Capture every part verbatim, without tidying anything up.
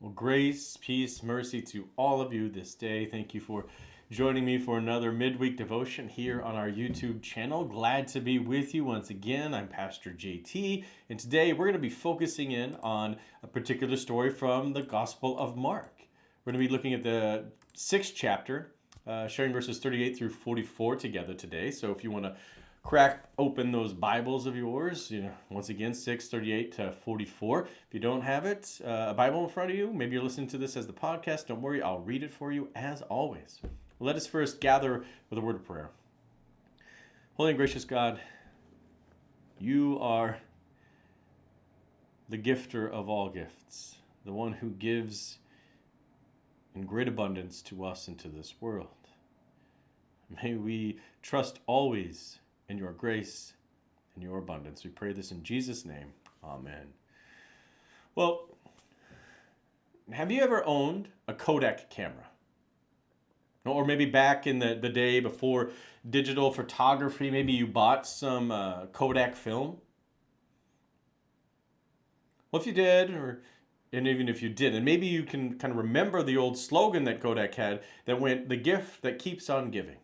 Well, grace, peace, mercy to all of you this day. Thank you for joining me for another midweek devotion here on our YouTube channel. Glad to be with you once again. I'm Pastor J T, and today we're going to be focusing in on a particular story from the Gospel of Mark. We're going to be looking at the sixth chapter, uh, sharing verses thirty-eight through forty-four together today. So if you want to crack open those Bibles of yours, you know, once again, six, thirty-eight to forty-four. If you don't have it, uh, a Bible in front of you, maybe you're listening to this as the podcast, don't worry, I'll read it for you as always. Let us first gather with a word of prayer. Holy and gracious God, you are the gifter of all gifts, the one who gives in great abundance to us and to this world. May we trust always in your grace and your abundance. We pray this in Jesus' name. Amen. Well, have you ever owned a Kodak camera? Or maybe back in the, the day before digital photography, maybe you bought some uh, Kodak film? Well, if you did, or and even if you did, and maybe you can kind of remember the old slogan that Kodak had that went, "The gift that keeps on giving."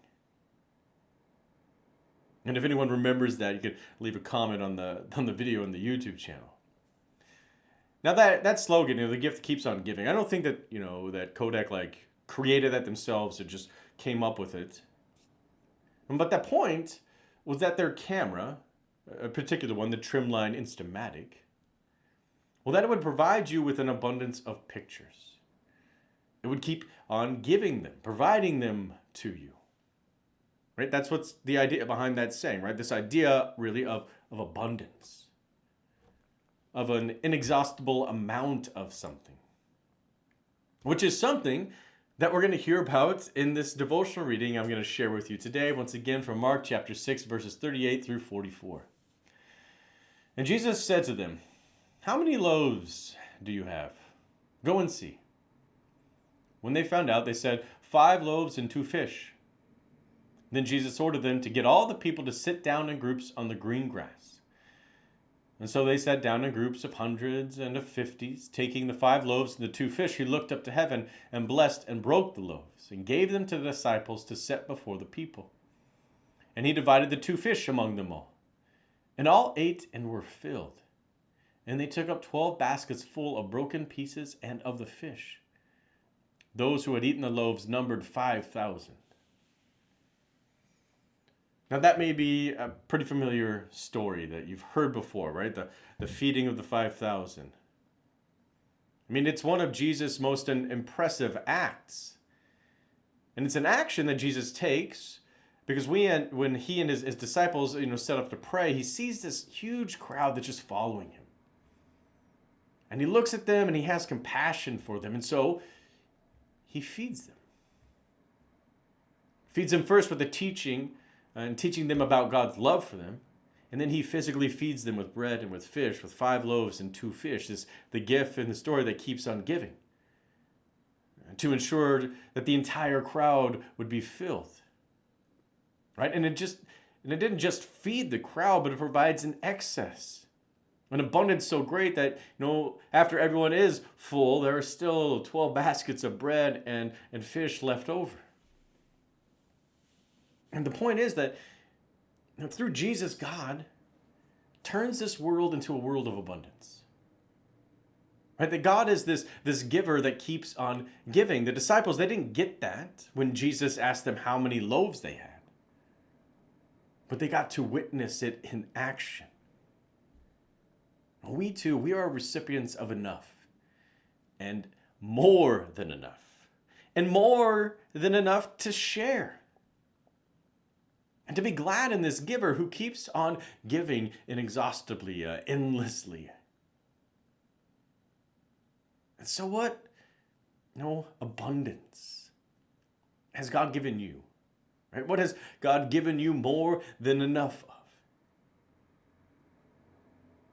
And if anyone remembers that, you could leave a comment on the on the video on the YouTube channel. Now that that slogan, you know, the gift that keeps on giving, I don't think that, you know, that Kodak like created that themselves. It just came up with it. But the point was that their camera, a particular one, the Trimline Instamatic, well, that it would provide you with an abundance of pictures. It would keep on giving them, providing them to you. Right? That's what's the idea behind that saying, right? This idea really of, of abundance, of an inexhaustible amount of something, which is something that we're going to hear about in this devotional reading I'm going to share with you today, once again from Mark chapter six, verses thirty-eight through forty-four. And Jesus said to them, "How many loaves do you have? Go and see." When they found out, they said, "Five loaves and two fish." Then Jesus ordered them to get all the people to sit down in groups on the green grass. And so they sat down in groups of hundreds and of fifties. Taking the five loaves and the two fish, he looked up to heaven and blessed and broke the loaves and gave them to the disciples to set before the people. And he divided the two fish among them all. And all ate and were filled. And they took up twelve baskets full of broken pieces and of the fish. Those who had eaten the loaves numbered five thousand. Now that may be a pretty familiar story that you've heard before, right? The, the feeding of the five thousand. I mean, it's one of Jesus' most impressive acts. And it's an action that Jesus takes because we, when he and his, his disciples, you know, set up to pray, he sees this huge crowd that's just following him. And he looks at them and he has compassion for them. And so he feeds them. Feeds them first with the teaching and teaching them about God's love for them. And then he physically feeds them with bread and with fish, with five loaves and two fish. This the gift in the story that keeps on giving, to ensure that the entire crowd would be filled. Right? And it just and it didn't just feed the crowd, but it provides an excess, an abundance so great that, you know, after everyone is full, there are still twelve baskets of bread and, and fish left over. And the point is that through Jesus, God turns this world into a world of abundance. Right? That God is this, this giver that keeps on giving. The disciples, they didn't get that when Jesus asked them how many loaves they had. But they got to witness it in action. We too, we are recipients of enough. And more than enough. And more than enough to share. And to be glad in this giver who keeps on giving inexhaustibly, uh, endlessly. And so what, you know, abundance has God given you? Right? What has God given you more than enough of?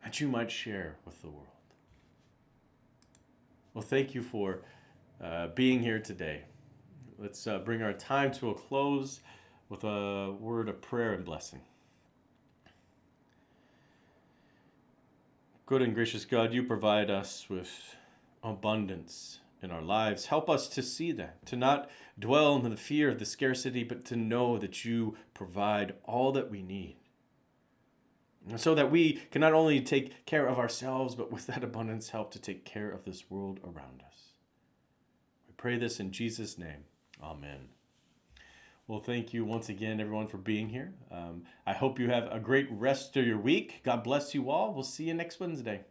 That you might share with the world. Well, thank you for uh, being here today. Let's uh, bring our time to a close with a word of prayer and blessing. Good and gracious God, you provide us with abundance in our lives. Help us to see that, to not dwell in the fear of the scarcity, but to know that you provide all that we need. So that we can not only take care of ourselves, but with that abundance, help to take care of this world around us. We pray this in Jesus' name. Amen. Well, thank you once again, everyone, for being here. Um, I hope you have a great rest of your week. God bless you all. We'll see you next Wednesday.